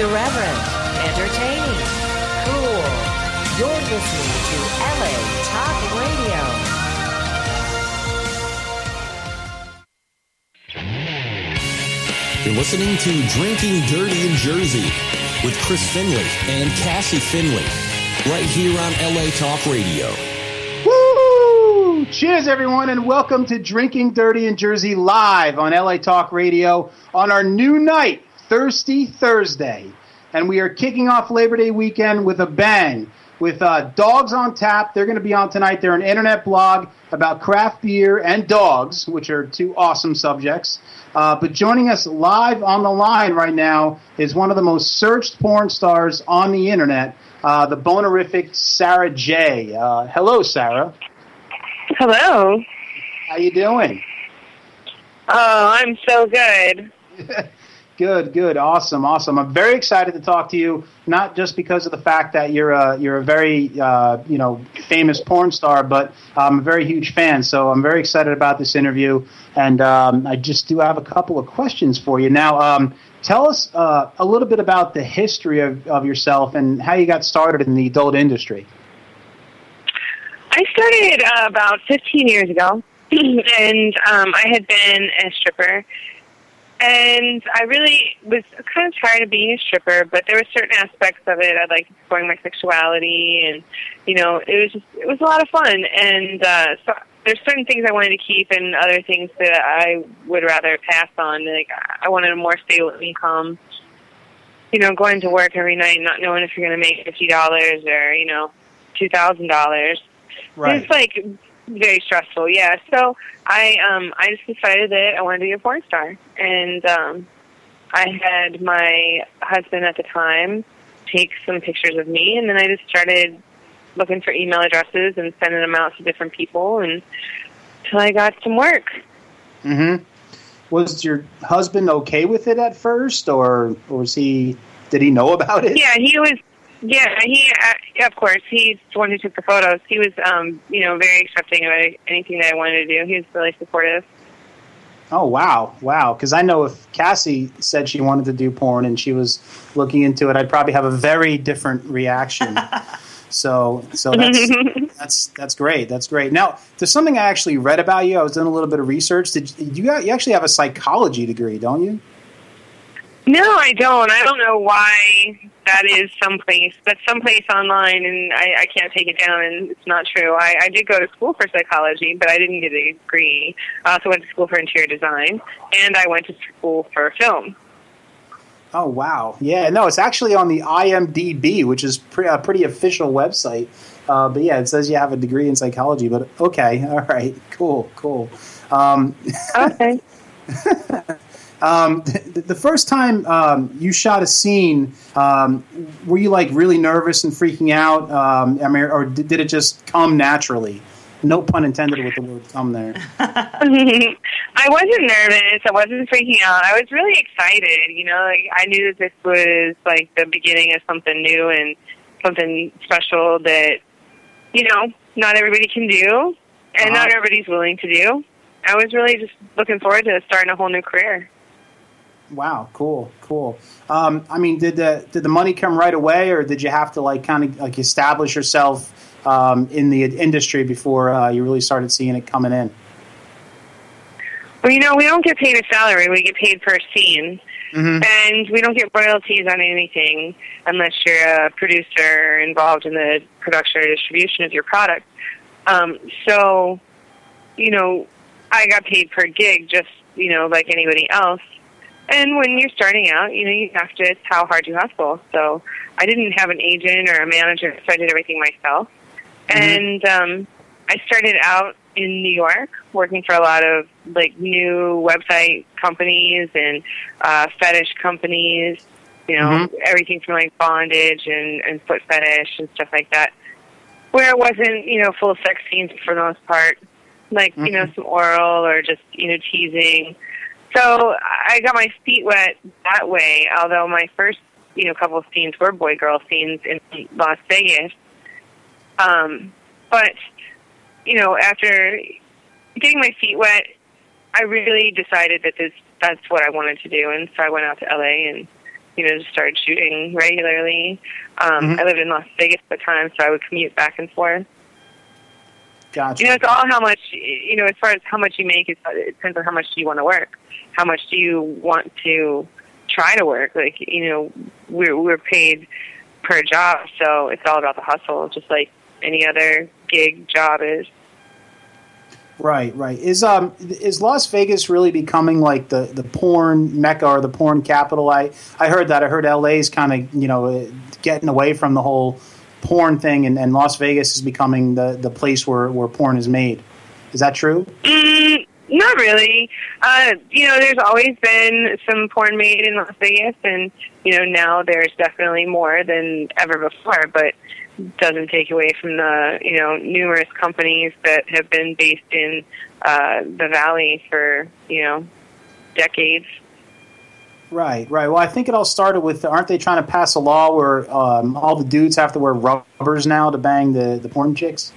irreverent, entertaining, cool. You're listening to LA Talk Radio. You're listening to Drinking Dirty in Jersey with Chris Finley and Cassie Finley right here on LA Talk Radio. Cheers, everyone, and welcome to Drinking Dirty in Jersey live on LA Talk Radio on our new night, Thirsty Thursday. And we are kicking off Labor Day weekend with a bang with Dogs on Tap. They're going to be on tonight. They're an internet blog about craft beer and dogs, which are two awesome subjects. But joining us live on the line right now is one of the most searched porn stars on the internet, the bonerific Sarah Jay. Hello, Sarah. Hello. How you doing? Oh, I'm so good. Good. Awesome. I'm very excited to talk to you, not just because of the fact that you're a very famous porn star, but I'm a very huge fan. So I'm very excited about this interview, and I just do have a couple of questions for you. Now, tell us a little bit about the history of yourself and how you got started in the adult industry. I started about 15 years ago, and I had been a stripper, and I really was kind of tired of being a stripper, but there were certain aspects of it. I liked exploring my sexuality, and, it was a lot of fun, and so there's certain things I wanted to keep and other things that I would rather pass on. Like, I wanted a more stable income, going to work every night and not knowing if you're going to make $50 or, $2,000. Right. It's like very stressful, yeah. So I just decided that I wanted to be a porn star, and I had my husband at the time take some pictures of me, and then I just started looking for email addresses and sending them out to different people, and until I got some work. Mm-hmm. Was your husband okay with it at first, or was he? Did he know about it? Yeah, he was. Yeah, of course, he's the one who took the photos. He was, very accepting about anything that I wanted to do. He was really supportive. Oh, wow. Because I know if Cassie said she wanted to do porn and she was looking into it, I'd probably have a very different reaction. So that's great. That's great. Now, there's something I actually read about you. I was doing a little bit of research. You actually have a psychology degree, don't you? No, I don't. I don't know why that is someplace. That's someplace online, and I can't take it down, and it's not true. I did go to school for psychology, but I didn't get a degree. I also went to school for interior design, and I went to school for film. Oh, wow. Yeah, no, it's actually on the IMDb, which is a pretty official website. But, yeah, it says you have a degree in psychology, but okay, all right, cool. Okay. The first time you shot a scene, were you like really nervous and freaking out? Or did it just come naturally? No pun intended with the word "come" there. I wasn't nervous. I wasn't freaking out. I was really excited. I knew that this was like the beginning of something new and something special that not everybody can do, and not everybody's willing to do. I was really just looking forward to starting a whole new career. Wow, cool. Did the money come right away, or did you have to establish yourself in the industry before you really started seeing it coming in? Well, we don't get paid a salary; we get paid per scene, and we don't get royalties on anything unless you're a producer involved in the production or distribution of your product. I got paid per gig, just like anybody else. And when you're starting out, you have to, it's how hard you hustle. So I didn't have an agent or a manager, so I did everything myself. Mm-hmm. And I started out in New York working for a lot of new website companies and fetish companies, everything from bondage and foot fetish and stuff like that, where it wasn't, full sex scenes for the most part, some oral or just, teasing. So I got my feet wet that way, although my first, couple of scenes were boy-girl scenes in Las Vegas. But after getting my feet wet, I really decided that's what I wanted to do, and so I went out to LA and you know, just started shooting regularly. I lived in Las Vegas at the time, so I would commute back and forth. Gotcha. You know, it's all how much, you know, as far as how much you make, it depends on how much you want to work. How much do you want to try to work? Like, you know, we're paid per job, so it's all about the hustle, just like any other gig job is. Right, right. Is Las Vegas really becoming like the porn mecca or the porn capital? I heard that. I heard LA's kind of, you know, getting away from the whole porn thing, and Las Vegas is becoming the place where porn is made. Is that true? Not really. You know, there's always been some porn made in Las Vegas, and, you know, now there's definitely more than ever before, but doesn't take away from the, you know, numerous companies that have been based in the Valley for, you know, decades. Right, right. Well, I think it all started with, aren't they trying to pass a law where all the dudes have to wear rubbers now to bang the porn chicks?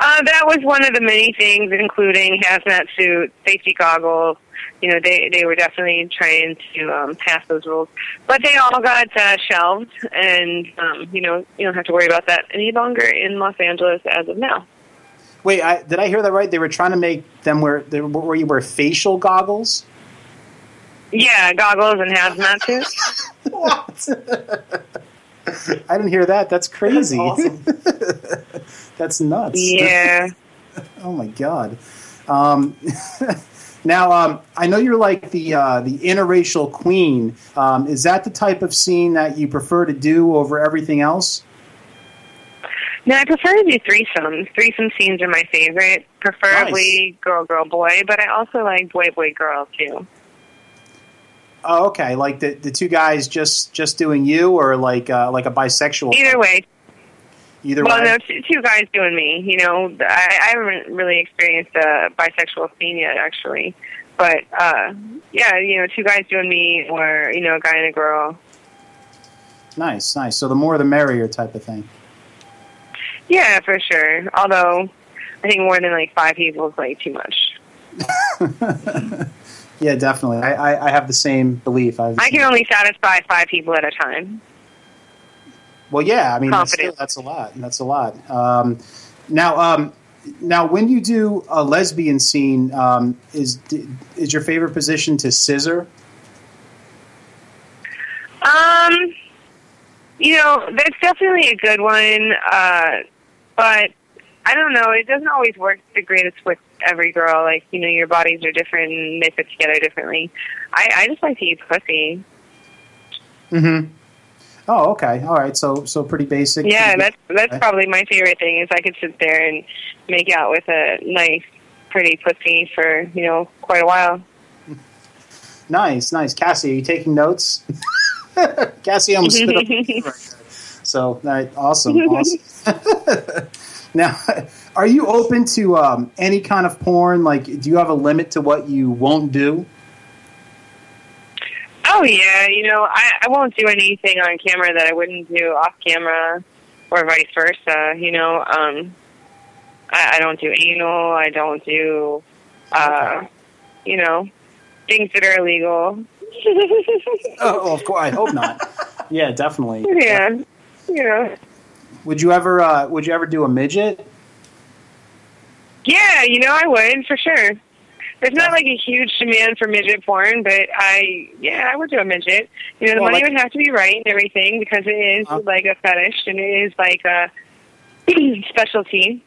That was one of the many things, including hazmat suits, safety goggles. You know, they were definitely trying to pass those rules. But they all got shelved, and, you know, you don't have to worry about that any longer in Los Angeles as of now. Wait, did I hear that right? They were trying to make them where you wear facial goggles? Yeah, goggles and hazmat suits. What? I didn't hear that. That's crazy. That's awesome. That's nuts. Yeah. Oh, my God. Now, I know you're like the interracial queen. Is that the type of scene that you prefer to do over everything else? No, I prefer to do threesomes. Threesome scenes are my favorite, preferably girl, boy, but I also like boy, girl, too. Oh, okay. Like the two guys just doing you, or like a bisexual? Either way. Well, no, two guys doing me. You know, I haven't really experienced a bisexual scene yet, actually. But, yeah, you know, two guys doing me, or, you know, a guy and a girl. Nice, nice. So the more the merrier type of thing. Yeah, for sure. Although, I think more than, like, 5 people is, like, too much. Yeah, definitely. I have the same belief. I can only satisfy 5 people at a time. Well, yeah, I mean, that's a lot. That's a lot. Now, when you do a lesbian scene, is your favorite position to scissor? You know, that's definitely a good one, but I don't know. It doesn't always work the greatest with every girl. Like, you know, your bodies are different and they fit together differently. I just like to eat pussy. Mm-hmm. Oh, okay. All right. So pretty basic. Yeah, that's probably my favorite thing is I could sit there and make out with a nice, pretty pussy for, you know, quite a while. Nice, nice. Cassie, are you taking notes? Cassie almost stood up. Right. So, awesome. Now, are you open to any kind of porn? Like, do you have a limit to what you won't do? Oh, yeah, you know, I won't do anything on camera that I wouldn't do off camera or vice versa, you know. I don't do anal, I don't do, you know, things that are illegal. Oh, of course, I hope not. Yeah, definitely. Yeah, you know. Would you ever do a midget? Yeah, you know, I would, for sure. There's not like a huge demand for midget porn, but I would do a midget. You know, the money would have to be right and everything because it is like a fetish and it is like a specialty.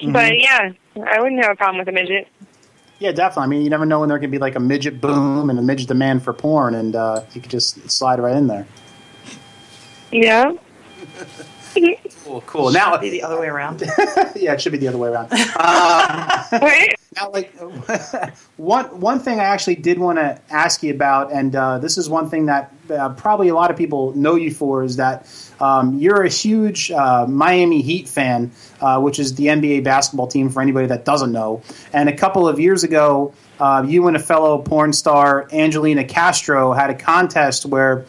Mm-hmm. But yeah, I wouldn't have a problem with a midget. Yeah, definitely. I mean, you never know when there could be like a midget boom and a midget demand for porn, and you could just slide right in there. Yeah. Cool. Now, it should be the other way around. Yeah, it should be the other way around. Right? Now, like, one thing I actually did want to ask you about, and this is one thing that probably a lot of people know you for, is that you're a huge Miami Heat fan, which is the NBA basketball team for anybody that doesn't know. And a couple of years ago, you and a fellow porn star, Angelina Castro, had a contest where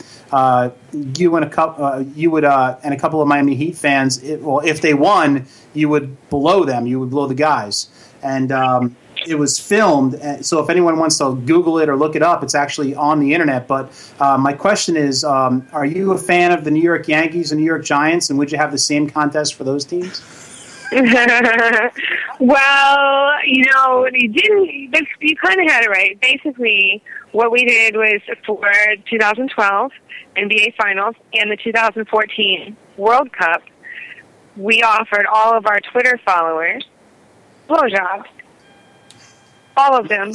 you and a couple of Miami Heat fans, if they won, you would blow the guys. And it was filmed. So if anyone wants to Google it or look it up, it's actually on the internet. But my question is, are you a fan of the New York Yankees and New York Giants, and would you have the same contest for those teams? Well, you know, you didn't. You kind of had it right. Basically, what we did was for 2012 NBA Finals and the 2014 World Cup, we offered all of our Twitter followers blowjobs. All of them.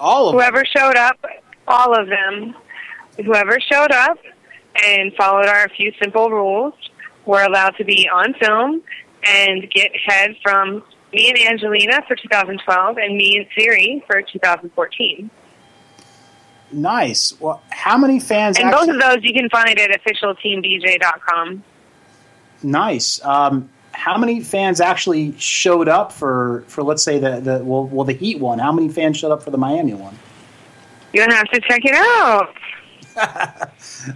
All of them. Whoever showed up, all of them. Whoever showed up and followed our few simple rules were allowed to be on film and get head from me and Angelina for 2012 and me and Siri for 2014. Nice. Well, how many fans? And both of those you can find at officialteambj.com. Nice. How many fans actually showed up for let's say, the Heat one? How many fans showed up for the Miami one? You're going to have to check it out.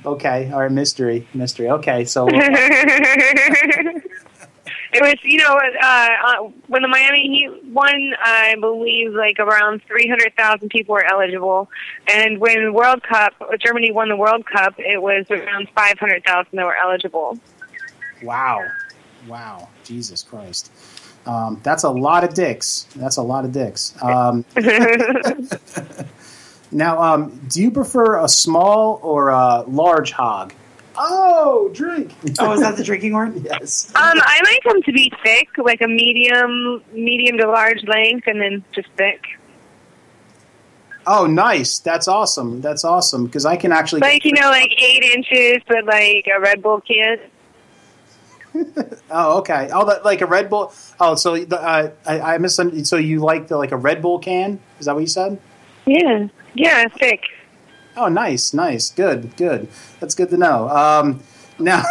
Okay. All right. Mystery. Okay. So... It was, you know, when the Miami Heat won, I believe, like, around 300,000 people were eligible. And when World Cup, Germany won the World Cup, it was around 500,000 that were eligible. Wow. Jesus Christ. That's a lot of dicks. Now, do you prefer a small or a large hog? Oh, drink. Oh, is that the drinking horn? Yes. I like them to be thick, like a medium to large length, and then just thick. Oh, nice. That's awesome. Because I can actually... Like, you know, like 8 inches, but like a Red Bull can. Oh, okay. Oh, like a Red Bull... Oh, so I misunderstood. So you like a Red Bull can? Is that what you said? Yeah, thick. Oh, nice. Good. That's good to know. Now,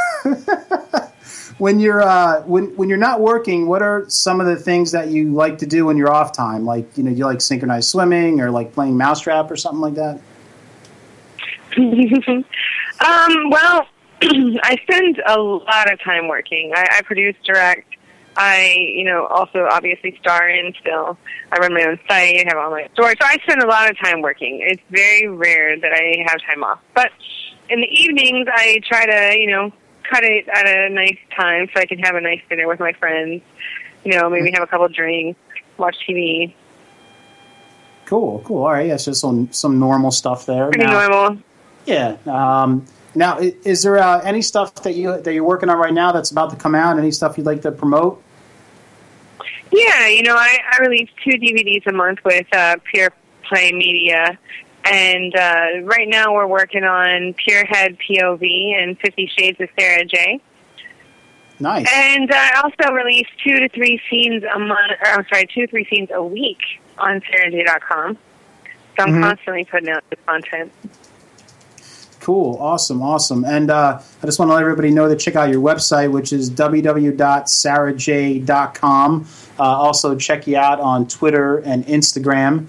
when you're not working, what are some of the things that you like to do when you're off time? Like, you know, do you like synchronized swimming or like playing mousetrap or something like that? Well, I spend a lot of time working. I produce, direct. I, you know, also obviously star in still. I run my own site and have all my stores. So I spend a lot of time working. It's very rare that I have time off. But in the evenings, I try to, you know, cut it at a nice time so I can have a nice dinner with my friends. You know, maybe have a couple drinks, watch TV. Cool. All right. That's just some normal stuff there. Pretty normal. Yeah. Now, is there any stuff that you're working on right now that's about to come out? Any stuff you'd like to promote? Yeah, you know, I release 2 DVDs a month with Pure Play Media, and right now we're working on Pure Head POV and 50 Shades of Sarah Jay. Nice. And I also release 2 to 3 scenes a month. Or, I'm sorry, 2 to 3 scenes a week on SarahJ.com. So I'm constantly putting out the content. Cool. Awesome. And I just want to let everybody know to check out your website, which is www.sarahj.com. Also, check you out on Twitter and Instagram.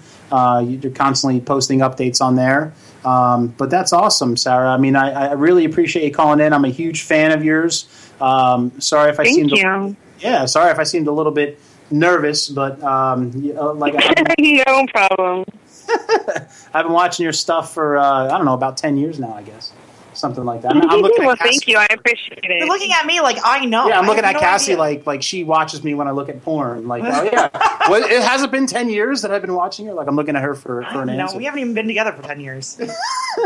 You're constantly posting updates on there. But that's awesome, Sarah. I mean, I really appreciate you calling in. I'm a huge fan of yours. Sorry if I seemed a little bit nervous, but no problem. I've been watching your stuff for, I don't know, about 10 years now, I guess. Something like that. I'm looking at Cassie. Thank you. I appreciate it. You're looking at me like I know. Yeah, I'm looking at Cassie like she watches me when I look at porn. Like, oh, yeah. Well, it hasn't been 10 years that I've been watching her. Like, I'm looking at her for an answer. No, we haven't even been together for 10 years.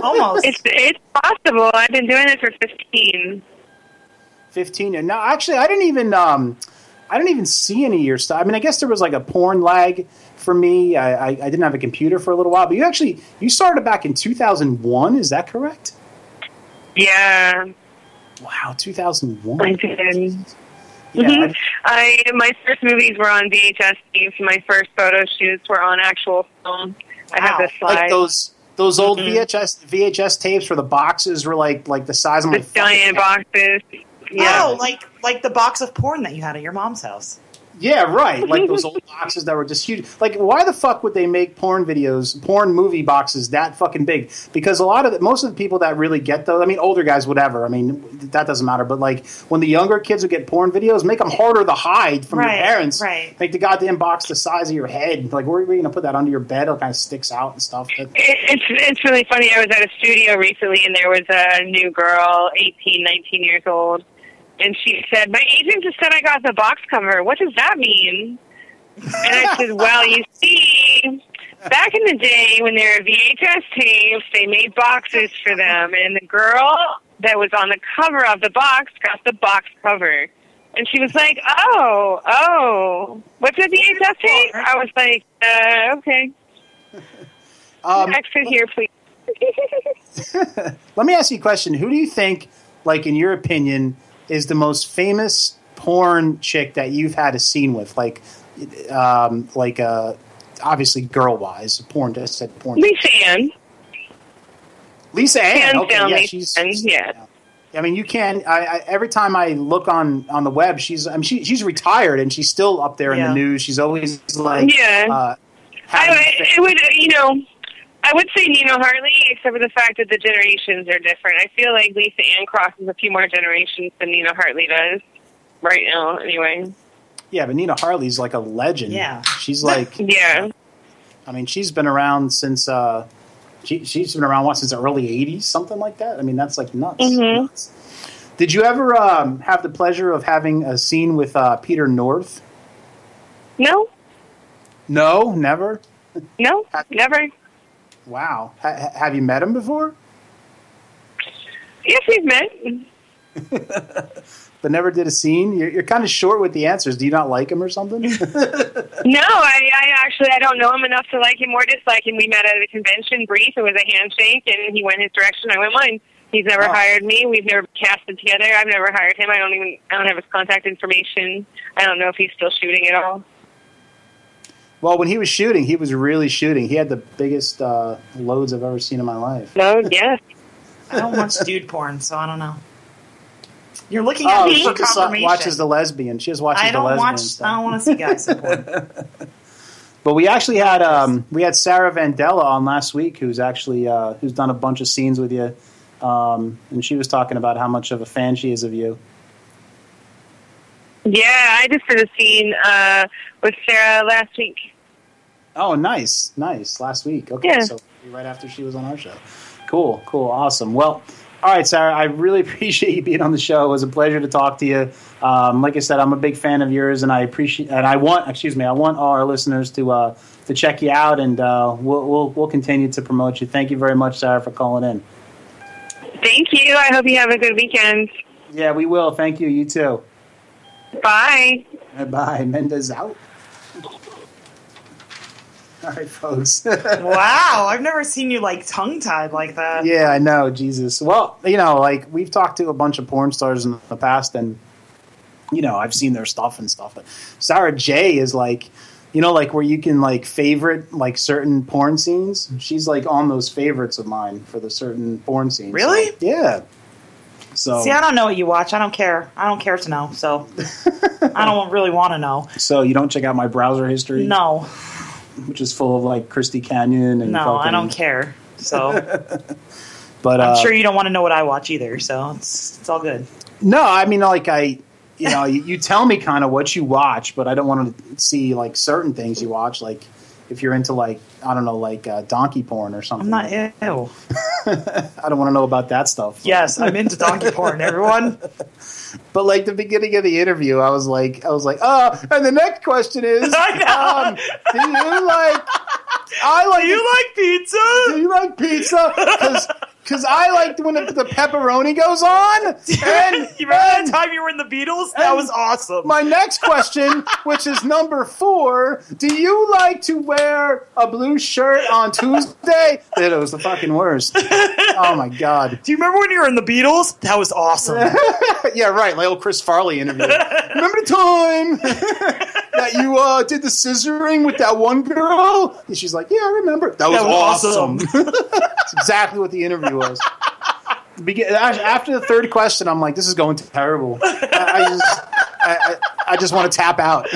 Almost. It's possible. I've been doing it for 15. 15. No, actually, I didn't even see any of your stuff. I mean, I guess there was like a porn lag for me. I didn't have a computer for a little while, but you started back in 2001. Is that correct? Yeah. Wow, 2001. I did. Yeah. Mm-hmm. My first movies were on VHS tapes. My first photo shoots were on actual film. Wow. I have this slide. Like those old VHS tapes where the boxes were like the size of my giant boxes. Yeah. Oh, like the box of porn that you had at your mom's house. Yeah, right. Like those old boxes that were just huge. Like, why the fuck would they make porn videos, porn movie boxes that fucking big? Because a lot of most of the people that really get those, I mean, older guys, whatever. I mean, that doesn't matter. But like when the younger kids would get porn videos, make them harder to hide from your parents. Right. Make the goddamn box the size of your head. Like, where are you going to put that under your bed? It kind of sticks out and stuff. It's really funny. I was at a studio recently, and there was a new girl, 18, 19 years old. And she said, my agent just said I got the box cover. What does that mean? And I said, well, you see, back in the day when there were VHS tapes, they made boxes for them. And the girl that was on the cover of the box got the box cover. And she was like, oh, what's a VHS tape? I was like, okay. Exit here, please. Let me ask you a question. Who do you think, like in your opinion, is the most famous porn chick that you've had a scene with, obviously girl-wise, porn. I said porn. Lisa Ann. Lisa Ann. Okay, yeah, she's yeah. I mean, you can. I every time I look on the web, she's retired and she's still up there in the news. She's always like, I would say Nina Hartley, except for the fact that the generations are different. I feel like Lisa Ann crosses a few more generations than Nina Hartley does right now, anyway. Yeah, but Nina Hartley's like a legend. Yeah. She's like... yeah. I mean, she's been around since... she's been around since the early 80s, something like that. I mean, that's like nuts. Mm-hmm. Nuts. Did you ever have the pleasure of having a scene with Peter North? No. No? Never? No, never. Wow. Have you met him before? Yes, we've met. But never did a scene? You're kind of short with the answers. Do you not like him or something? No, I don't know him enough to like him or dislike him. We met at a convention brief. It was a handshake, and he went his direction. I went mine. He's never hired me. We've never casted together. I've never hired him. I don't have his contact information. I don't know if he's still shooting at all. Well, when he was shooting, he was really shooting. He had the biggest loads I've ever seen in my life. Load, yes. I don't watch dude porn, so I don't know. You're looking at me for confirmation. She watches the lesbian. She just watches the lesbian. I don't want to see guys in porn. But we actually had Sarah Vandella on last week, who's actually who's done a bunch of scenes with you, and she was talking about how much of a fan she is of you. Yeah, I just did a scene with Sarah last week. Oh, nice. Last week. Okay, yeah. So right after she was on our show. Cool, awesome. Well, all right, Sarah, I really appreciate you being on the show. It was a pleasure to talk to you. Like I said, I'm a big fan of yours, and I want all our listeners to check you out, and we'll continue to promote you. Thank you very much, Sarah, for calling in. Thank you. I hope you have a good weekend. Yeah, we will. Thank you. You too. Bye. Bye. Mendez out. All right, folks. Wow, I've never seen you like tongue-tied like that. Yeah, I know. Jesus. Well, you know, like we've talked to a bunch of porn stars in the past, and you know, I've seen their stuff and stuff. But Sarah Jay is like, you know, like where you can like favorite like certain porn scenes. She's like on those favorites of mine for the certain porn scenes. Really? So, yeah. So, see, I don't know what you watch. I don't care. I don't care to know. So I don't really want to know. So you don't check out my browser history? No. Which is full of like Christy Canyon and Falcon. I don't care. So, but I'm sure you don't want to know what I watch either. So it's all good. No, I mean, like you know, you tell me kind of what you watch, but I don't want to see like certain things you watch, like. If you're into, like, I don't know, like donkey porn or something. I'm not, ew. I don't want to know about that stuff. Yes, I'm into donkey porn, everyone. But, like, the beginning of the interview, I was like, oh, and the next question is, do you like pizza? Because I liked when the pepperoni goes on. You remember that time you were in the Beatles? That was awesome. My next question, which is number 4, do you like to wear a blue shirt on Tuesday? It was the fucking worst. Oh, my God. Do you remember when you were in the Beatles? That was awesome. Yeah, right. My old Chris Farley interview. Remember the time that you did the scissoring with that one girl? And she's like, yeah, I remember. That was awesome. That's exactly what the interview was. After the third question, I'm like, this is going terrible. I just want to tap out.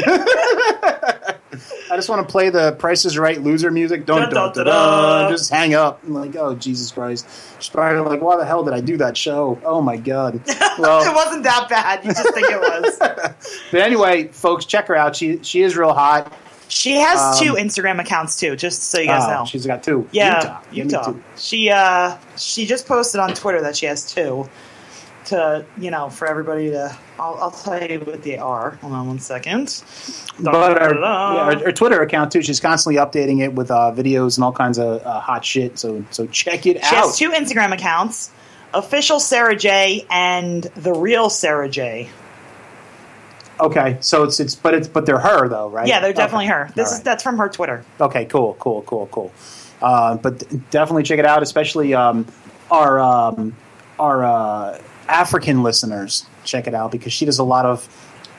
I just want to play the Price is Right loser music. Don't. Just hang up. I'm like, oh, Jesus Christ. She's probably like, why the hell did I do that show? Oh, my God. Well, it wasn't that bad. You just think it was. But anyway, folks, check her out. She is real hot. She has two Instagram accounts, too, just so you guys know. She's got two. Yeah, Utah. She just posted on Twitter that she has two. To, you know, for everybody to, I'll tell you what they are. Hold on one second. But our Twitter account, too, she's constantly updating it with videos and all kinds of hot shit. So check it out. She has two Instagram accounts, Official Sarah Jay and The Real Sarah Jay. Okay, so it's they're her though, right? Yeah, they're definitely her. That's from her Twitter. Okay, cool. But definitely check it out, especially our African listeners. Check it out because she does a lot of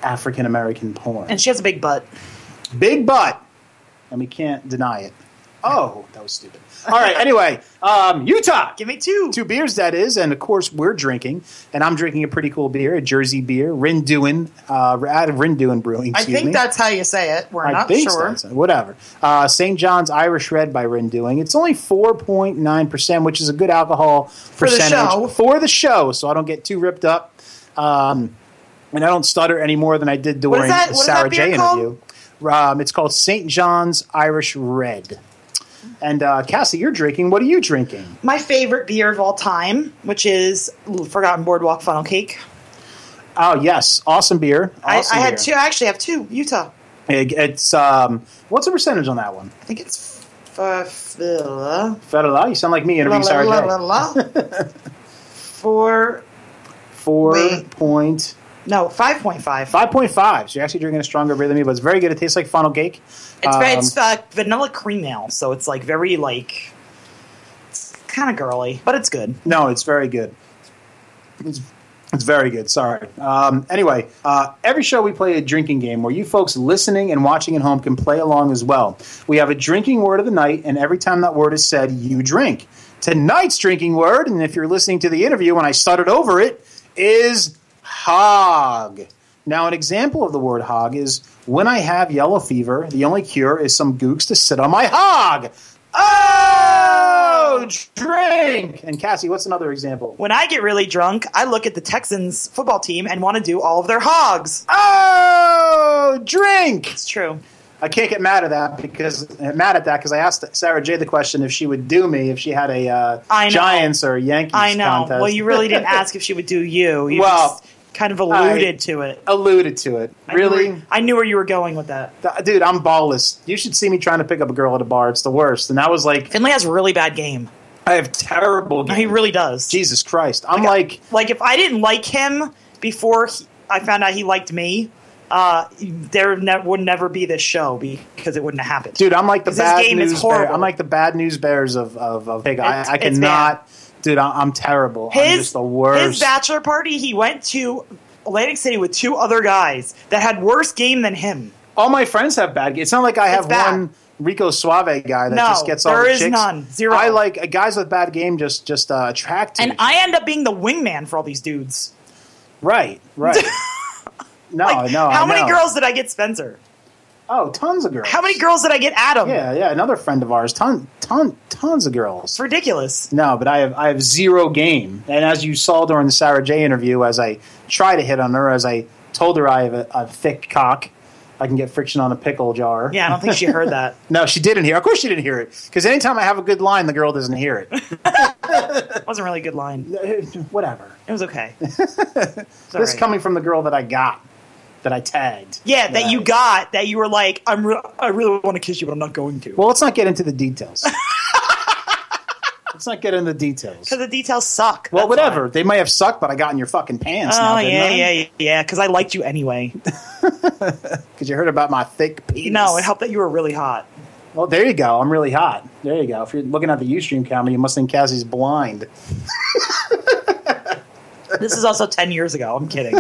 African American porn, and she has a big butt. And we can't deny it. Oh, that was stupid. All right, anyway, Utah. Give me two. Two beers, that is. And, of course, we're drinking. And I'm drinking a pretty cool beer, a Jersey beer, Rinn Duin, out of Rinn Duin Brewing. I think that's how you say it. We're not sure. So. Whatever. St. John's Irish Red by Rinn Duin. It's only 4.9%, which is a good alcohol percentage. For the show, so I don't get too ripped up. And I don't stutter any more than I did during the Sarah Jay interview. It's called St. John's Irish Red. And Cassie, you're drinking. What are you drinking? My favorite beer of all time, which is Forgotten Boardwalk Funnel Cake. Oh, yes. Awesome beer. I had two. I actually have two. Utah. It's what's the percentage on that one? I think it's Fedela. Fedela? You sound like me interviewing Sarah Jay. 5.5. 5.5. So you're actually drinking a stronger beer than me, but it's very good. It tastes like funnel cake. It's vanilla cream ale, so it's like very like it's kind of girly, but it's good. No, it's very good. It's very good. Sorry. Anyway, every show we play a drinking game where you folks listening and watching at home can play along as well. We have a drinking word of the night, and every time that word is said, you drink. Tonight's drinking word, and if you're listening to the interview when I stuttered over it, is hog. Now, an example of the word hog is when I have yellow fever, the only cure is some gooks to sit on my hog. Oh, drink. And Cassie, what's another example? When I get really drunk, I look at the Texans football team and want to do all of their hogs. Oh, drink. It's true. I can't get mad at that because I asked Sarah Jay the question if she would do me if she had a Giants or Yankees contest. I know. Contest. Well, you really didn't ask if she would do you. You kind of alluded to it. Really? I knew where you were going with that. Dude, I'm ballless. You should see me trying to pick up a girl at a bar. It's the worst. And that was like... Finley has really bad game. I have terrible game. He really does. Jesus Christ. I'm like... Like, if I didn't like him before I found out he liked me... would never be this show because it wouldn't have happened. Dude, I'm like the bad news bears. I'm like the bad news bears of Big. I cannot. Dude, I'm terrible. I'm just the worst. His bachelor party, he went to Atlantic City with two other guys that had worse game than him. All my friends have bad game. It's not like I have one Rico Suave guy that just gets all the chicks. No, there is none. Zero. I like guys with bad game just attract to me. And I end up being the wingman for all these dudes. Right. No, like, no. How many girls did I get, Spencer? Oh, tons of girls. How many girls did I get, Adam? Yeah, another friend of ours. Tons of girls. It's ridiculous. No, but I have zero game. And as you saw during the Sarah Jay interview, as I try to hit on her, as I told her I have a thick cock, I can get friction on a pickle jar. Yeah, I don't think she heard that. No, she didn't hear it. Of course she didn't hear it. Because anytime I have a good line, the girl doesn't hear it. It wasn't really a good line. Whatever. It was okay. This coming from the girl that I got. That I tagged. Yeah, that you got, that you were like, I really want to kiss you, but I'm not going to. Well, let's not get into the details. Because the details suck. Well, whatever. They might have sucked, but I got in your fucking pants. Oh, yeah, because I liked you anyway. Because you heard about my thick penis. No, it helped that you were really hot. Well, there you go. I'm really hot. There you go. If you're looking at the Ustream camera, you must think Cassie's blind. This is also 10 years ago. I'm kidding.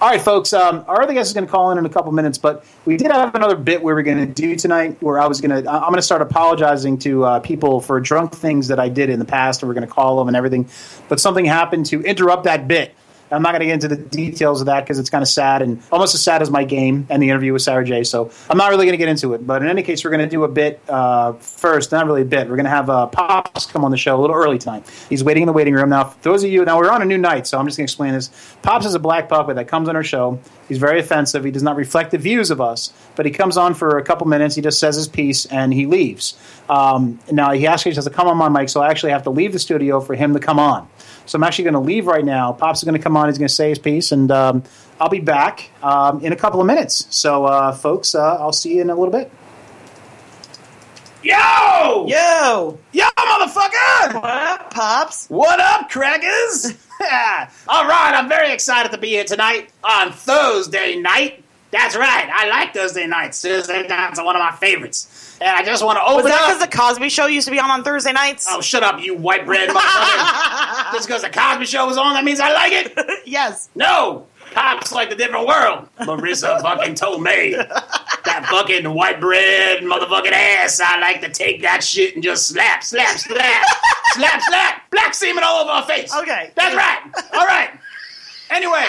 All right, folks, our other guest is going to call in a couple minutes, but we did have another bit we were going to do tonight where I'm going to start apologizing to people for drunk things that I did in the past. We're going to call them and everything, but something happened to interrupt that bit. I'm not going to get into the details of that because it's kind of sad and almost as sad as my game and the interview with Sarah Jay. So I'm not really going to get into it. But in any case, we're going to do a bit first. Not really a bit. We're going to have Pops come on the show a little early tonight. He's waiting in the waiting room. Now, for those of you, now we're on a new night, so I'm just going to explain this. Pops is a black puppet that comes on our show. He's very offensive. He does not reflect the views of us, but he comes on for a couple minutes. He just says his piece and he leaves. Now, he actually has to come on my mic, so I actually have to leave the studio for him to come on. So I'm actually going to leave right now. Pops is going to come on. He's going to say his piece, and I'll be back in a couple of minutes. So, folks, I'll see you in a little bit. Yo! Yo! Yo, motherfucker! What up, Pops? What up, crackers? All right, I'm very excited to be here tonight on Thursday night. That's right. I like Thursday nights. Thursday nights are one of my favorites. And I just want to open up. Was that because the Cosby Show used to be on Thursday nights? Oh, shut up, you white bread motherfucker. Just because the Cosby Show was on, that means I like it? Yes. No. Pops like a different world. Marissa fucking told me. That fucking white bread motherfucking ass. I like to take that shit and just slap, slap, slap. Slap, slap. Black semen all over her face. Okay. That's right. All right. Anyway.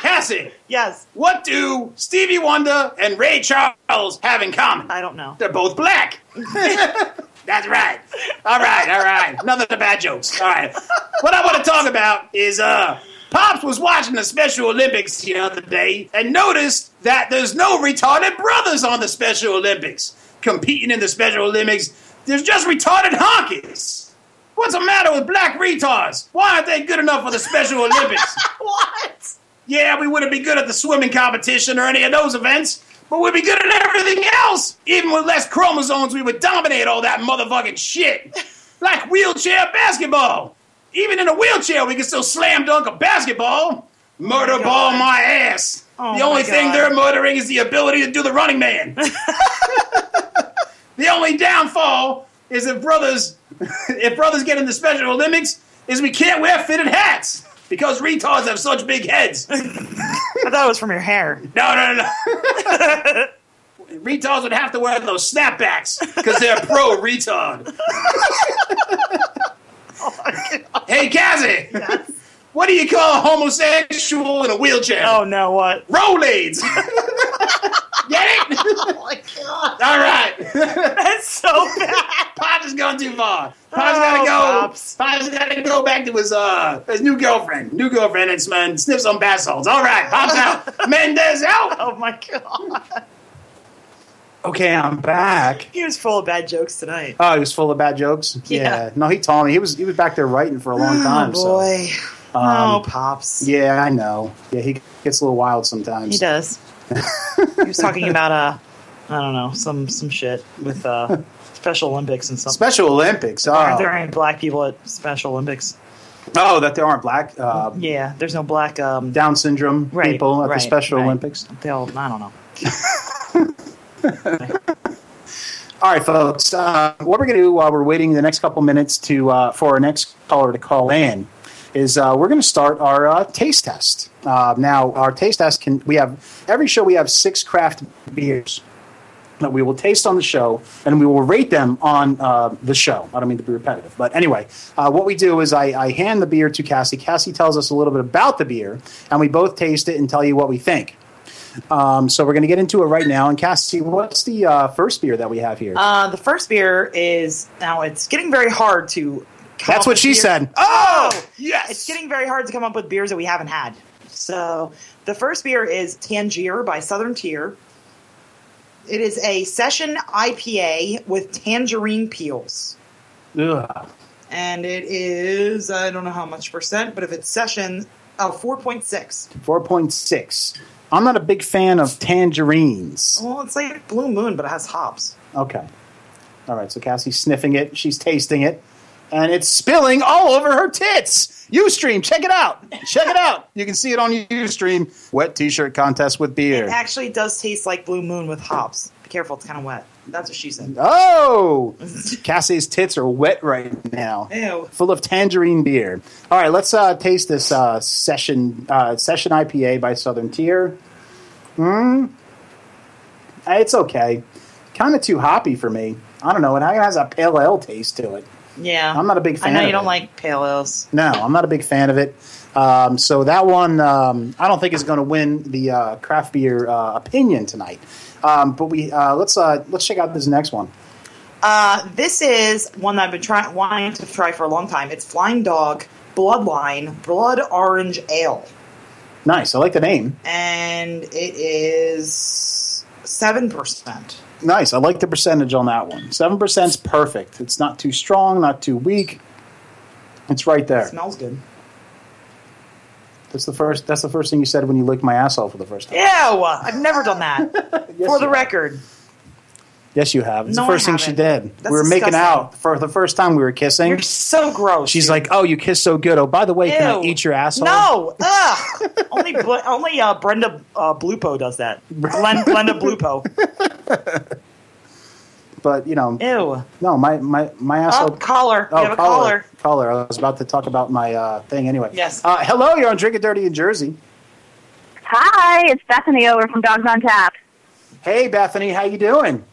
Cassie. Yes. What do Stevie Wonder and Ray Charles have in common? I don't know. They're both black. That's right. All right, all right. Nothing but bad jokes. All right. What I want to talk about is Pops was watching the Special Olympics the other day and noticed that there's no retarded brothers on the Special Olympics. Competing in the Special Olympics, there's just retarded honkies. What's the matter with black retards? Why aren't they good enough for the Special Olympics? What? Yeah, we wouldn't be good at the swimming competition or any of those events, but we'd be good at everything else. Even with less chromosomes, we would dominate all that motherfucking shit. Like wheelchair basketball. Even in a wheelchair, we can still slam dunk a basketball. Murder ball my ass. Oh, the only thing they're murdering is the ability to do the running man. The only downfall is if brothers get in the Special Olympics is we can't wear fitted hats. Because retards have such big heads. I thought it was from your hair. No. Retards would have to wear those snapbacks because they're pro-retard. Oh, hey, Cassie. Yes. What do you call a homosexual in a wheelchair? Oh, no, what? Rolades. Get it? Oh, my God. All right. That's so bad. Pops has gone too far. Pops got to go back to his new girlfriend. New girlfriend and sniff some bath salts. All right. Pops out. Mendez out. Oh, my God. Okay, I'm back. He was full of bad jokes tonight. Oh, he was full of bad jokes? Yeah. No, he told me. He was back there writing for a long time. Oh, boy. So. Oh, Pops. Yeah, I know. Yeah, he gets a little wild sometimes. He does. He was talking about, I don't know, some shit with Special Olympics and something. Special Olympics, oh. There aren't black people at Special Olympics. Oh, that there aren't black? Yeah, there's no black... Down syndrome people at the Special Olympics. I don't know. All right, folks. What we're going to do while we're waiting the next couple minutes for our next caller to call in is we're going to start our taste test. Now, our taste test we have six craft beers that we will taste on the show, and we will rate them on the show. I don't mean to be repetitive. But anyway, what we do is I hand the beer to Cassie. Cassie tells us a little bit about the beer, and we both taste it and tell you what we think. So we're going to get into it right now. And Cassie, what's the first beer that we have here? The first beer is now it's getting very hard to. That's what she said. Oh, yes. It's getting very hard to come up with beers that we haven't had. So the first beer is Tangier by Southern Tier. It is a session IPA with tangerine peels. Ugh. And it is, I don't know how much percent, but if it's session, 4.6. 4.6. I'm not a big fan of tangerines. Well, it's like Blue Moon, but it has hops. Okay. All right, so Cassie's sniffing it. She's tasting it. And it's spilling all over her tits. Ustream, check it out. Check it out. You can see it on Ustream. Wet T-shirt contest with beer. It actually does taste like Blue Moon with hops. Be careful, it's kind of wet. That's what she said. Oh! Cassie's tits are wet right now. Ew. Full of tangerine beer. All right, let's taste this session IPA by Southern Tier. It's okay. Kind of too hoppy for me. I don't know. It has a pale ale taste to it. Yeah. I'm not a big fan of it. I know you don't like pale ales. No, I'm not a big fan of it. So that one, I don't think is going to win the craft beer opinion tonight. But we let's check out this next one. This is one that I've been wanting to try for a long time. It's Flying Dog Bloodline Blood Orange Ale. Nice. I like the name. And it is 7%. Nice. I like the percentage on that one. 7%'s perfect. It's not too strong, not too weak. It's right there. It smells good. That's the first thing you said when you licked my asshole for the first time. Ew! I've never done that. Yes, for the record. Yes, you have. It's the first thing she did. That's we were disgusting. Making out for the first time. We were kissing. You're so gross. She's like, "Oh, you kiss so good. Oh, by the way, ew. Can I eat your asshole?" No. Ugh. Only Brenda Blupo does that. Glenda Blupo. But you know, ew. No, my asshole. Oh, collar. Oh, you have collar. A collar. I was about to talk about my thing anyway. Yes. Hello, you're on Drinking Dirty in Jersey. Hi, it's Bethany over from Dogs on Tap. Hey, Bethany, how you doing?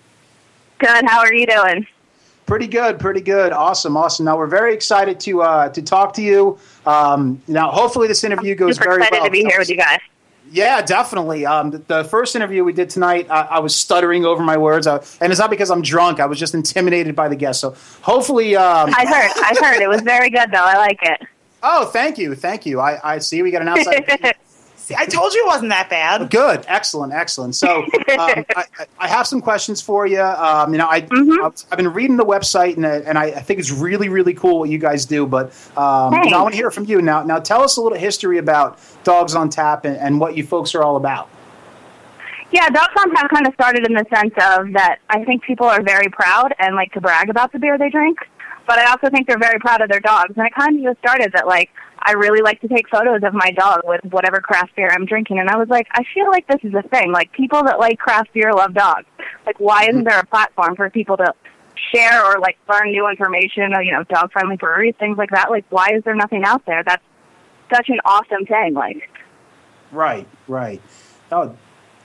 Good. How are you doing? Pretty good. Pretty good. Awesome. Awesome. Now, we're very excited to talk to you. Now, hopefully this interview goes very well. I'm super excited to be here with you guys. Yeah, definitely. The first interview we did tonight, I was stuttering over my words. And it's not because I'm drunk. I was just intimidated by the guest. So hopefully I heard. It was very good, though. I like it. Oh, thank you. Thank you. I see we got an outside – I told you it wasn't that bad. Good. Excellent. Excellent. So I have some questions for you. I've been reading the website, and I think it's really, really cool what you guys do. But I want to hear from you now. Now, tell us a little history about Dogs on Tap and what you folks are all about. Yeah, Dogs on Tap kind of started in the sense of that I think people are very proud and like to brag about the beer they drink. But I also think they're very proud of their dogs. And it kind of just started that, like, I really like to take photos of my dog with whatever craft beer I'm drinking. And I was like, I feel like this is a thing. Like, people that like craft beer love dogs. Like, why isn't there a platform for people to share or, like, learn new information, or, you know, dog-friendly breweries, things like that? Like, why is there nothing out there? That's such an awesome thing, like. Right, right. Oh,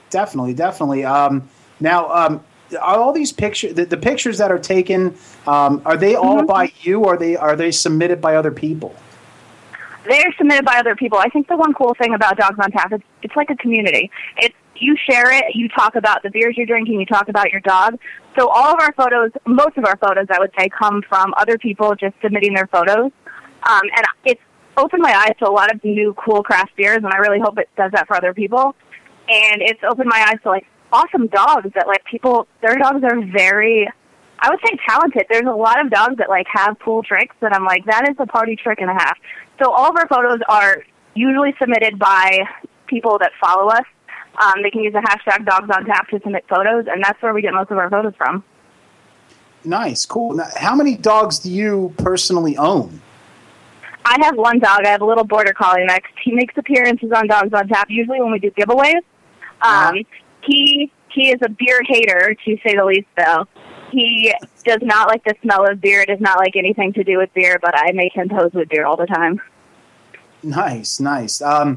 definitely, definitely. Are all these pictures, the pictures that are taken, are they all by you, or are they submitted by other people? They're submitted by other people. I think the one cool thing about Dogs on Tap is it's like a community. It's you share it, you talk about the beers you're drinking, you talk about your dog. So all of our photos, most of our photos, I would say, come from other people just submitting their photos. And it's opened my eyes to a lot of new cool craft beers, and I really hope it does that for other people. And it's opened my eyes to, like, awesome dogs that, like, people, their dogs are very, I would say, talented. There's a lot of dogs that, like, have cool tricks that I'm like, that is a party trick and a half. So all of our photos are usually submitted by people that follow us. They can use the hashtag Dogs on Tap to submit photos, and that's where we get most of our photos from. Nice, cool. Now, how many dogs do you personally own? I have one dog. I have a little border collie mix. He makes appearances on Dogs on Tap, usually when we do giveaways. Wow. He is a beer hater, to say the least, though. He does not like the smell of beer, does not like anything to do with beer, but I make him pose with beer all the time. Nice, nice. I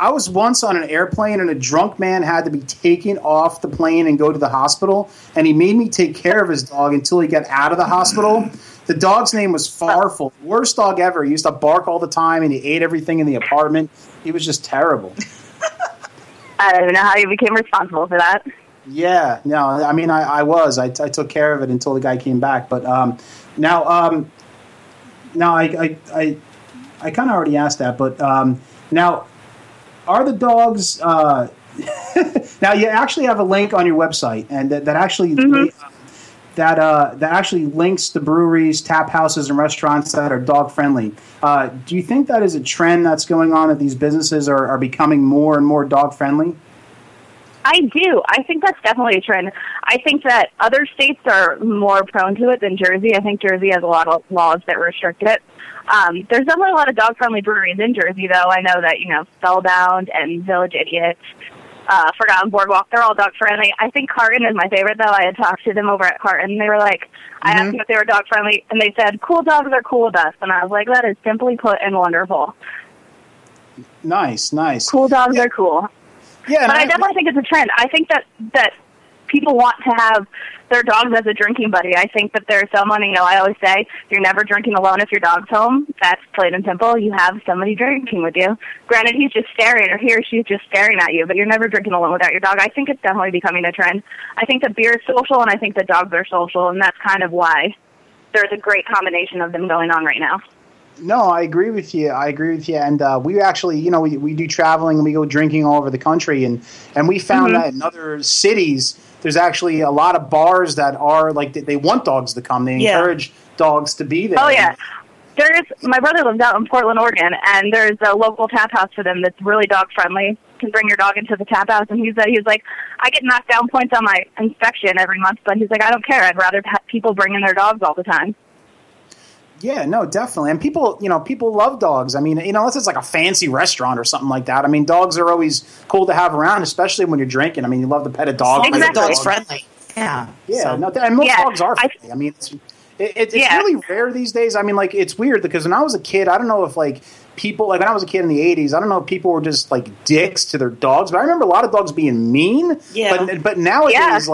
was once on an airplane, and a drunk man had to be taken off the plane and go to the hospital, and he made me take care of his dog until he got out of the hospital. The dog's name was Farfel. Worst dog ever. He used to bark all the time, and he ate everything in the apartment. He was just terrible. I don't even know how you became responsible for that. Yeah, no, I mean, I was. I took care of it until the guy came back. But I kind of already asked that. But now, are the dogs now you actually have a link on your website, and that actually that actually links the breweries, tap houses, and restaurants that are dog-friendly. Do you think that is a trend that's going on, that these businesses are becoming more and more dog-friendly? I do. I think that's definitely a trend. I think that other states are more prone to it than Jersey. I think Jersey has a lot of laws that restrict it. There's definitely a lot of dog-friendly breweries in Jersey, though. I know that, you know, Spellbound and Village Idiot, Forgotten Boardwalk, they're all dog-friendly. I think Carton is my favorite, though. I had talked to them over at Carton. They were like, I asked them if they were dog-friendly, and they said, cool dogs are cool with us. And I was like, that is simply put and wonderful. Nice, nice. Cool dogs are cool. Yeah, but I definitely think it's a trend. I think that people want to have their dogs as a drinking buddy. I think that there's someone, you know, I always say, you're never drinking alone if your dog's home. That's plain and simple. You have somebody drinking with you. Granted, he's just staring, or he or she's just staring at you, but you're never drinking alone without your dog. I think it's definitely becoming a trend. I think that beer is social, and I think that dogs are social, and that's kind of why there's a great combination of them going on right now. No, I agree with you. And we actually, you know, we do traveling and we go drinking all over the country. And we found that in other cities, there's actually a lot of bars that are like they want dogs to come. They encourage dogs to be there. Oh, yeah. There's my brother lives out in Portland, Oregon, and there's a local tap house for them that's really dog friendly. Can bring your dog into the tap house, and he was like, I get knocked down points on my inspection every month, but he's like, I don't care. I'd rather have people bring in their dogs all the time. Yeah, no, definitely. And people love dogs. I mean, you know, unless it's like a fancy restaurant or something like that. I mean, dogs are always cool to have around, especially when you're drinking. I mean, you love to pet a dog. Exactly. A dog's friendly. Yeah. Yeah. So. No, and most dogs are friendly. I mean, it's really rare these days. I mean, like, it's weird because when I was a kid, I don't know if, like, people – like, when I was a kid in the 80s, I don't know if people were just, like, dicks to their dogs. But I remember a lot of dogs being mean. Yeah. But nowadays,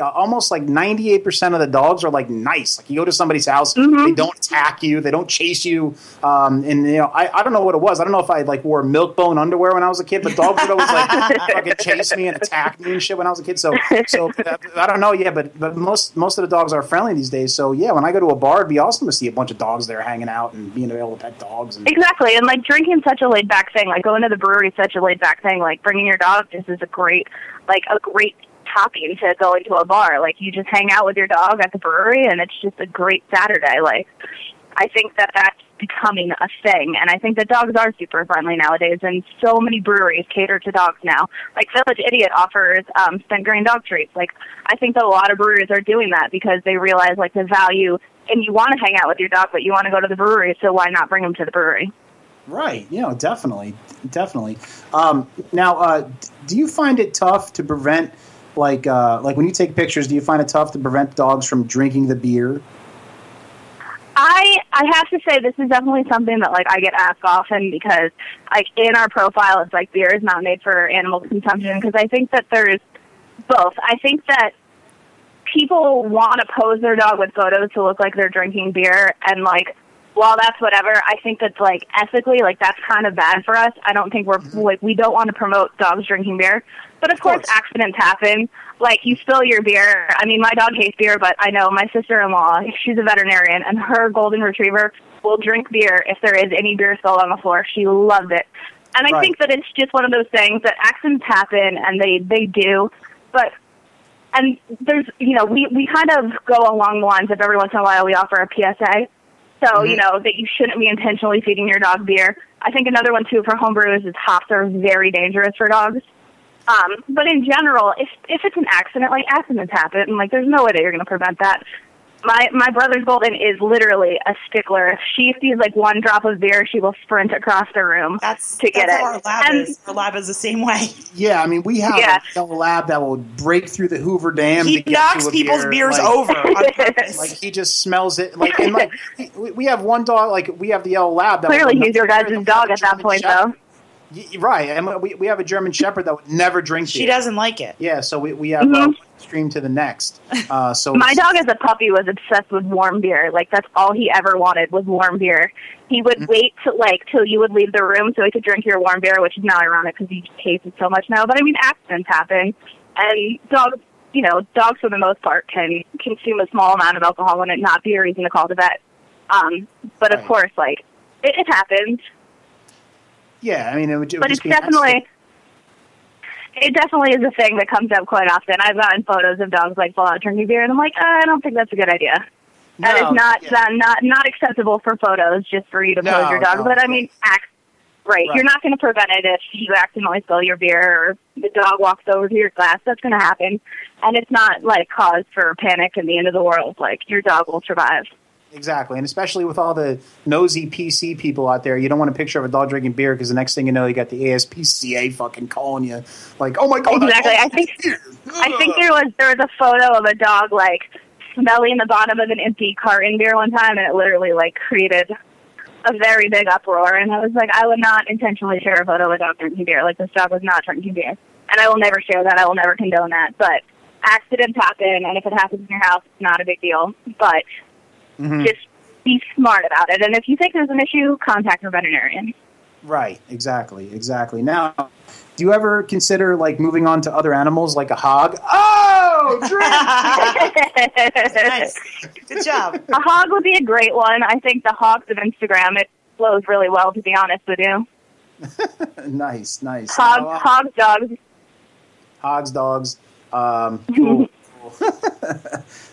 almost, like, 98% of the dogs are, like, nice. Like, you go to somebody's house, they don't attack you. They don't chase you. And, you know, I don't know what it was. I don't know if I, like, wore milk bone underwear when I was a kid. But dogs would always, like, fucking chase me and attack me and shit when I was a kid. So I don't know. Yeah, but most of the dogs are friendly these days. So, yeah, when I go to a bar, it'd be awesome to see a bunch of dogs there hanging out and being able to pet dogs. Exactly. And, like, drinking's such a laid-back thing. Like, going to the brewery is such a laid-back thing. Like, bringing your dog just is a great topping to going to a bar. Like, you just hang out with your dog at the brewery, and it's just a great Saturday. Like, I think that that's becoming a thing, and I think that dogs are super friendly nowadays, and so many breweries cater to dogs now. Like, Village Idiot offers spent grain dog treats. Like, I think that a lot of breweries are doing that because they realize, like, the value, and you want to hang out with your dog, but you want to go to the brewery, so why not bring them to the brewery? Right. You know, definitely. Now, do you find it tough to prevent like when you take pictures, do you find it tough to prevent dogs from drinking the beer? I have to say this is definitely something that, like, I get asked often because, like, in our profile, it's like beer is not made for animal consumption because I think that there's both. I think that people want to pose their dog with photos to look like they're drinking beer and, like, while that's whatever, I think that's, like, ethically, like, that's kind of bad for us. I don't think we're, like, we don't want to promote dogs drinking beer. But, of course, accidents happen. Like, you spill your beer. I mean, my dog hates beer, but I know my sister-in-law, she's a veterinarian, and her golden retriever will drink beer if there is any beer spilled on the floor. She loves it. And I think that it's just one of those things that accidents happen, and they do. But... and there's, you know, we kind of go along the lines of every once in a while we offer a PSA. So, you know, that you shouldn't be intentionally feeding your dog beer. I think another one, too, for homebrewers is hops are very dangerous for dogs. But in general, if it's an accident, like, accidents happen, and, like, there's no way that you're going to prevent that. My brother's golden is literally a stickler. If she sees, like, one drop of beer, she will sprint across the room to get it. That's how our lab is. Our lab is the same way. Yeah, I mean, we have a lab that will break through the Hoover Dam. He knocks people's beers over on purpose. Like, he just smells it. Like, and, like, we have one dog. Like, we have the yellow lab. That clearly, he's your guys' dog at that point, though. Right, and we have a German Shepherd that would never drink beer. She doesn't like it. Yeah, so we have one extreme to the next. So my dog as a puppy was obsessed with warm beer. Like, that's all he ever wanted was warm beer. He would wait till you would leave the room so he could drink your warm beer, which is now ironic because he hates it so much now. But, I mean, accidents happen. And dogs, you know, for the most part can consume a small amount of alcohol and it not be a reason to call the vet. But, of course, like, it happens. Yeah, I mean, it would just be definitely, it definitely is a thing that comes up quite often. I've gotten photos of dogs, like, fall out drinking beer, and I'm like, I don't think that's a good idea. No, that is not acceptable for photos, just for you to pose your dog. No, but, I mean, you're not going to prevent it if you accidentally spill your beer or the dog walks over to your glass. That's going to happen. And it's not, like, cause for panic and the end of the world. Like, your dog will survive. Exactly, and especially with all the nosy PC people out there, you don't want a picture of a dog drinking beer because the next thing you know, you got the ASPCA fucking calling you, like, "Oh my god!" Exactly. I think there was a photo of a dog, like, smelling the bottom of an empty carton beer one time, and it literally, like, created a very big uproar. And I was like, I would not intentionally share a photo of a dog drinking beer. Like, this dog was not drinking beer, and I will never share that. I will never condone that. But accidents happen, and if it happens in your house, it's not a big deal. But just be smart about it. And if you think there's an issue, contact a veterinarian. Right, exactly. Now, do you ever consider, like, moving on to other animals, like a hog? Oh, drink! Nice. Good job. A hog would be a great one. I think the hogs of Instagram, it flows really well, to be honest with you. Nice. Hogs, dogs. Hogs, dogs. Cool.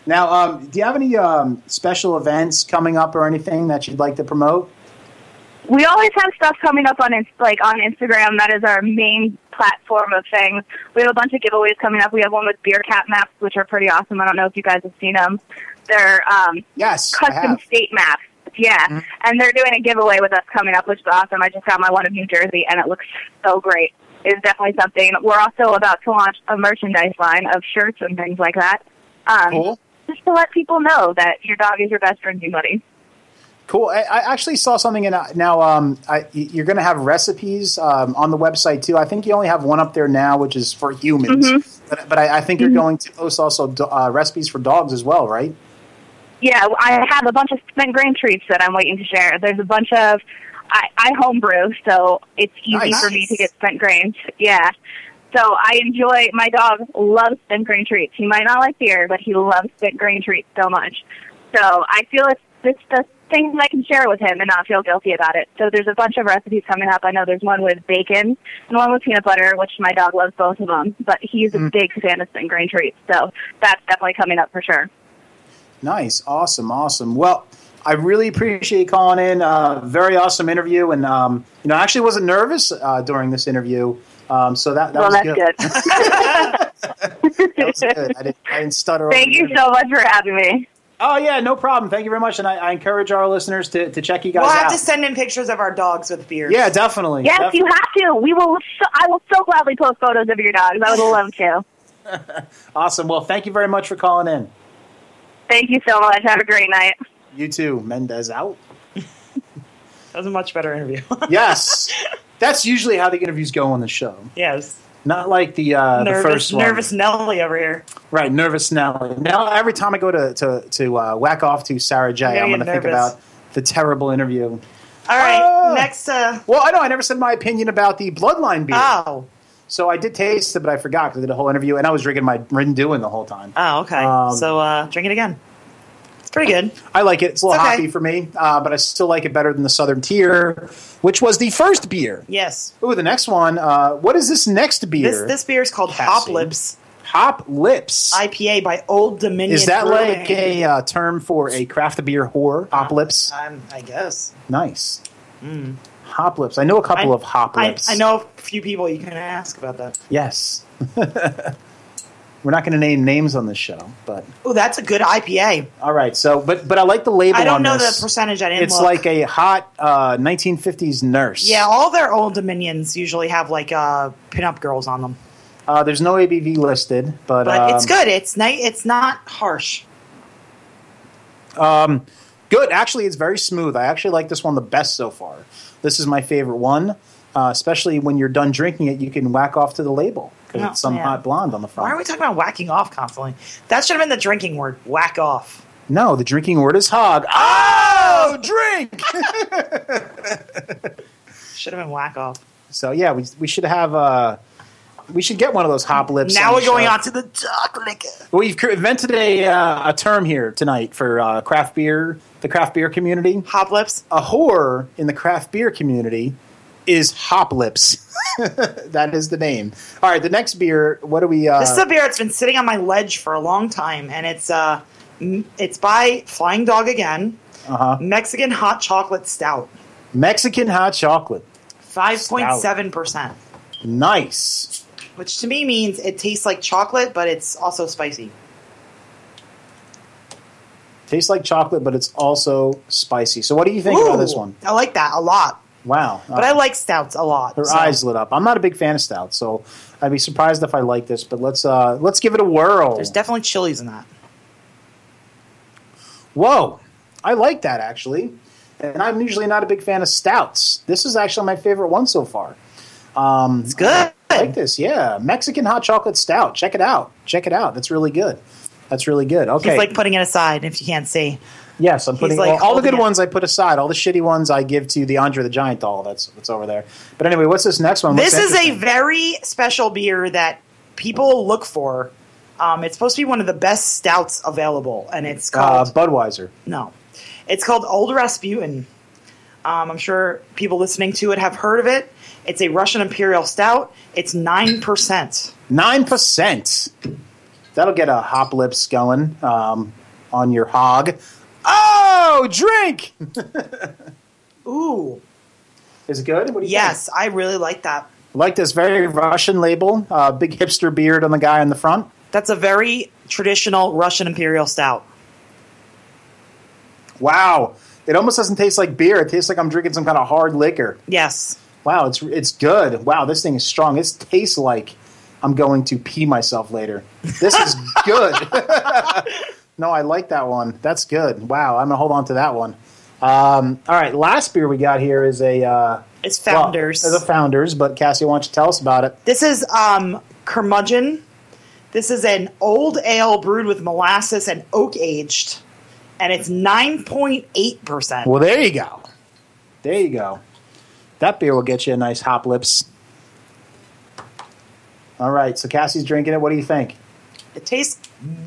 Now, do you have any special events coming up or anything that you'd like to promote? We always have stuff coming up on Instagram. That is our main platform of things. We have a bunch of giveaways coming up. We have one with beer cap maps, which are pretty awesome. I don't know if you guys have seen them. They're custom state maps. Yeah, and they're doing a giveaway with us coming up, which is awesome. I just got my one of New Jersey, and it looks so great. It's definitely something. We're also about to launch a merchandise line of shirts and things like that. Cool. Just to let people know that your dog is your best drinking buddy. Cool. I actually saw something you're going to have recipes on the website too. I think you only have one up there now, which is for humans. But I think you're going to post also recipes for dogs as well, right? Yeah, I have a bunch of spent grain treats that I'm waiting to share. There's a bunch of I homebrew, so it's easy for me to get spent grains. Yeah. So my dog loves spent grain treats. He might not like beer, but he loves spent grain treats so much. So I feel it's the thing that I can share with him and not feel guilty about it. So there's a bunch of recipes coming up. I know there's one with bacon and one with peanut butter, which my dog loves both of them. But he's a big fan of spent grain treats, so that's definitely coming up for sure. Nice. Awesome. Well, I really appreciate you calling in. Very awesome interview. And, I actually wasn't nervous during this interview. So that was good. That was good. I didn't stutter. Thank you so much for having me. Oh, yeah, no problem. Thank you very much. And I encourage our listeners to check you guys out. We'll have to send in pictures of our dogs with beards. Yeah, definitely. Yes, you have to. I will so gladly post photos of your dogs. I would love to. Awesome. Well, thank you very much for calling in. Thank you so much. Have a great night. You too. Mendez out. That was a much better interview. Yes. That's usually how the interviews go on the show. Yes. Not like the first one. Nervous Nelly over here. Right, Nervous Nelly. Now, every time I go to whack off to Sarah Jay, I'm going to think about the terrible interview. All right, next. Well, I know I never said my opinion about the Bloodline beer. Oh. So I did taste it, but I forgot because I did a whole interview, and I was drinking my Rinn Duin the whole time. Oh, okay. So drink it again. It's pretty good. I like it. It's a little hoppy for me, but I still like it better than the Southern Tier, which was the first beer. Yes. Ooh, the next one. What is this next beer? This beer is called Hop Lips. Hop Lips. IPA by Old Dominion. Is that Brewing. Like a term for a craft beer whore? Hop Lips? I guess. Nice. Mm. Hop Lips. I know a couple of Hop Lips. I know a few people you can ask about that. Yes. We're not going to name names on this show, but oh, that's a good IPA. All right, so but I like the label on this. I don't know the percentage. I didn't look. It's like a hot 1950s nurse. Yeah, all their Old Dominions usually have like pinup girls on them. There's no ABV listed, but it's good. It's nice. It's not harsh. Good. Actually, it's very smooth. I actually like this one the best so far. This is my favorite one, especially when you're done drinking it. You can whack off to the label because it's some hot blonde on the front. Why are we talking about whacking off constantly? That should have been the drinking word, whack off. No, the drinking word is hog. Oh, drink! Should have been whack off. So, yeah, we should have we should get one of those Hop Lips. Now we're going on to the dark liquor. We've invented a term here tonight for craft beer, the craft beer community. Hop Lips. A whore in the craft beer community is Hop Lips. That is the name. All right, the next beer, what do we... This is a beer that's been sitting on my ledge for a long time, and it's by Flying Dog again. Uh-huh. Mexican Hot Chocolate Stout. Mexican Hot Chocolate. 5.7%. Nice. Which to me means it tastes like chocolate, but it's also spicy. Tastes like chocolate, but it's also spicy. So what do you think about this one? I like that a lot. Wow. But I like stouts a lot. Her eyes lit up. I'm not a big fan of stouts, so I'd be surprised if I like this, but let's give it a whirl. There's definitely chilies in that. Whoa. I like that, actually. And I'm usually not a big fan of stouts. This is actually my favorite one so far. It's good. I like this. Yeah, Mexican Hot Chocolate Stout. Check it out. Check it out. That's really good. That's really good. Okay, he's like putting it aside if you can't see. Yes, I'm putting all the good ones I put aside. All the shitty ones I give to the Andre the Giant doll. That's over there. But anyway, what's this next one? This is a very special beer that people look for. It's supposed to be one of the best stouts available, and it's called Budweiser. No, it's called Old Rasputin. I'm sure people listening to it have heard of it. It's a Russian Imperial Stout. It's 9%. 9%. That'll get a hop lips going on your hog. Oh, drink! Ooh. Is it good? What do you think? I really like that. Like this very Russian label. Big hipster beard on the guy in the front. That's a very traditional Russian Imperial Stout. Wow. It almost doesn't taste like beer. It tastes like I'm drinking some kind of hard liquor. Yes. Wow, it's good. Wow, this thing is strong. This tastes like I'm going to pee myself later. This is good. No, I like that one. That's good. Wow, I'm going to hold on to that one. All right, last beer we got here is a... it's Founders. Well, it's a Founders, but Cassie, why don't you tell us about it? This is Curmudgeon. This is an old ale brewed with molasses and oak-aged. And it's 9.8%. Well, there you go. There you go. That beer will get you a nice hop lips. All right, so Cassie's drinking it. What do you think? It tastes...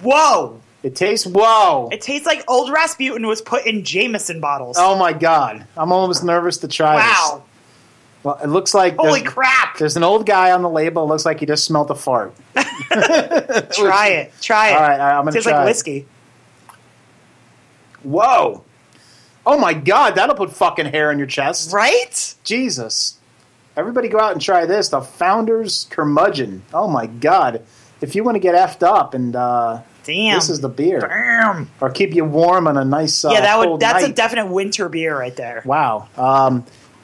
Whoa! It tastes... Whoa! It tastes like Old Rasputin was put in Jameson bottles. Oh, my God. I'm almost nervous to try this. Wow. Well, it looks like... Holy crap! There's an old guy on the label. It looks like he just smelled a fart. Try it. Try it. All right, I'm going to try it. It tastes like whiskey. Whoa. Oh, my God. That'll put fucking hair on your chest. Right? Jesus. Everybody go out and try this. The Founders Curmudgeon. Oh, my God. If you want to get effed up and damn, this is the beer. Damn. Or keep you warm on a nice cold night. That's a definite winter beer right there. Wow.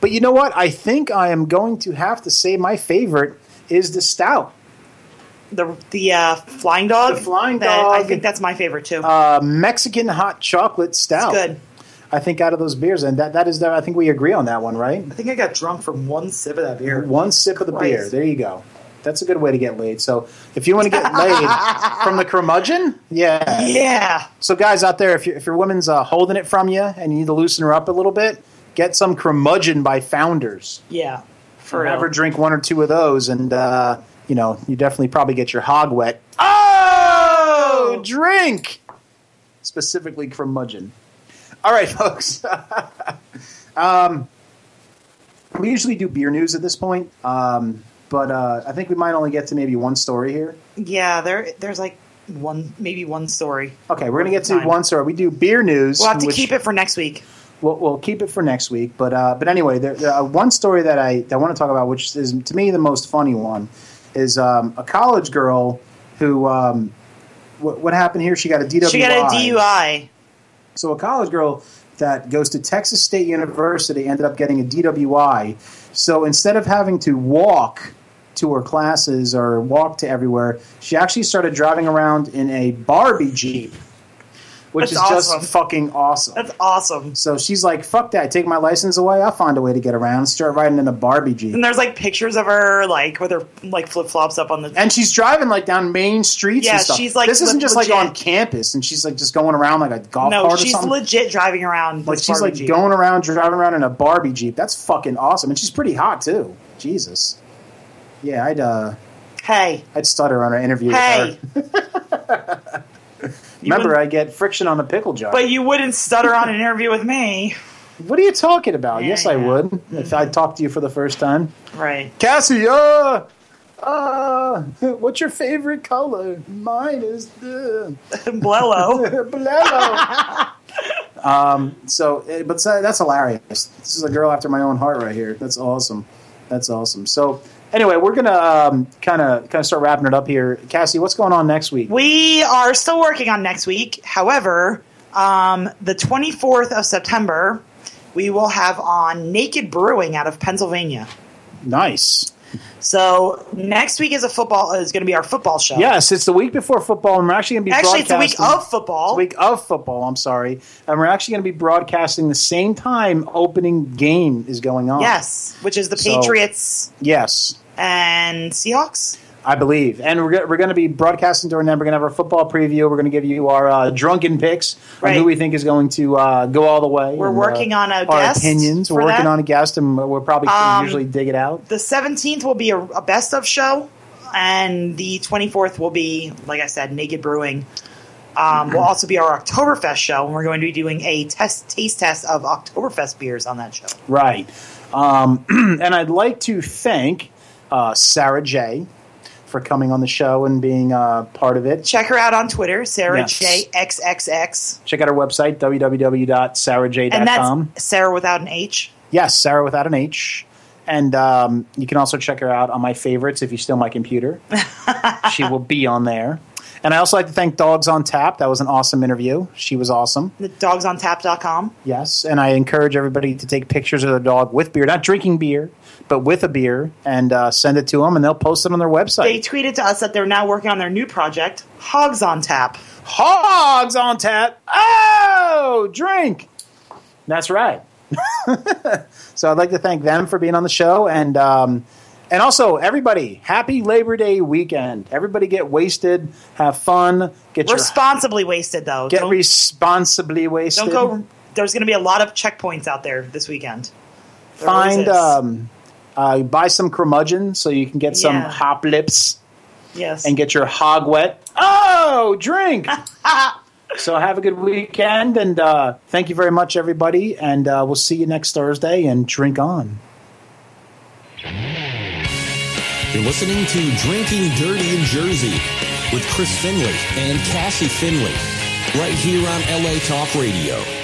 But you know what? I think I am going to have to say my favorite is the stout. The Flying Dog? The Flying Dog. I think that's my favorite, too. Mexican Hot Chocolate Stout. It's good. I think out of those beers, and that is there. I think we agree on that one, right? I think I got drunk from one sip of that beer. One sip of the beer. There you go. That's a good way to get laid. So if you want to get laid from the Curmudgeon, yeah. Yeah. So guys out there, if your woman's holding it from you and you need to loosen her up a little bit, get some Curmudgeon by Founders. Yeah. Forever drink one or two of those, and you definitely probably get your hog wet. Oh, drink! Specifically Curmudgeon. All right, folks. We usually do beer news at this point, but I think we might only get to maybe one story here. Yeah, there's like maybe one story. Okay, we're going to get to one story. We do beer news. We'll have to keep it for next week. We'll keep it for next week. But anyway, there one story that I want to talk about, which is, to me, the most funny one, is a college girl who what happened here? She got a DWI. She got a DUI. So a college girl that goes to Texas State University ended up getting a DWI. So instead of having to walk to her classes or walk to everywhere, she actually started driving around in a Barbie Jeep, which is awesome. Just fucking awesome. That's awesome. So she's like, fuck that. Take my license away. I'll find a way to get around. Start riding in a Barbie Jeep. And there's like pictures of her like with her like flip-flops up on the... And she's driving like down main streets and stuff. Yeah, she's like... This isn't just legit. Like on campus and she's like just going around like a golf cart or something. No, she's legit driving around like she's Barbie like Jeep. Going around, driving around in a Barbie Jeep. That's fucking awesome. And she's pretty hot too. Jesus. Yeah, I'd stutter on our interview with her. Remember, I get friction on a pickle jar. But you wouldn't stutter on an interview with me. What are you talking about? Yeah, yes, I would. Mm-hmm. If I talked to you for the first time. Right. Cassie, what's your favorite color? Mine is the... Blello. Blello. So that's hilarious. This is a girl after my own heart right here. That's awesome. That's awesome. So... Anyway, we're going to kind of start wrapping it up here. Cassie, what's going on next week? We are still working on next week. However, the 24th of September, we will have on Naked Brewing out of Pennsylvania. Nice. So next week is going to be our football show. Yes, it's the week before football, and we're actually going to be broadcasting. Actually, it's the week of football. It's the week of football, I'm sorry. And we're actually going to be broadcasting the same time opening game is going on. Yes, which is the Patriots. Yes. and Seahawks, I believe. And we're going to be broadcasting during that. We're going to have our football preview. We're going to give you our drunken picks on who we think is going to go all the way. We're working on a guest. Our opinions. We're working on a guest, and we're probably usually dig it out. The 17th will be a best-of show, and the 24th will be, like I said, Naked Brewing. Will also be our Oktoberfest show, and we're going to be doing a taste test of Oktoberfest beers on that show. Right. And I'd like to thank Sarah Jay for coming on the show and being part of it. Check her out on Twitter, Sarah J XXX. Check out her website, www.sarahj.com. And that's Sarah without an H. Yes, Sarah without an H. And you can also check her out on my favorites if you steal my computer. She will be on there. And I also like to thank Dogs on Tap. That was an awesome interview. She was awesome. Dogsontap.com. Yes, and I encourage everybody to take pictures of their dog with beer. Not drinking beer, but with a beer, and send it to them, and they'll post it on their website. They tweeted to us that they're now working on their new project, Hogs on Tap. Hogs on Tap. Oh, drink. That's right. So I'd like to thank them for being on the show, and also, everybody, happy Labor Day weekend. Everybody get wasted, have fun. Get responsibly wasted, though. Get responsibly wasted. Don't go. There's going to be a lot of checkpoints out there this weekend. There buy some Curmudgeon so you can get some hop lips. Yes. And get your hog wet. Oh, drink. So have a good weekend, and thank you very much, everybody. And we'll see you next Thursday, and drink on. You're listening to Drinking Dirty in Jersey with Chris Finley and Cassie Finley right here on LA Talk Radio.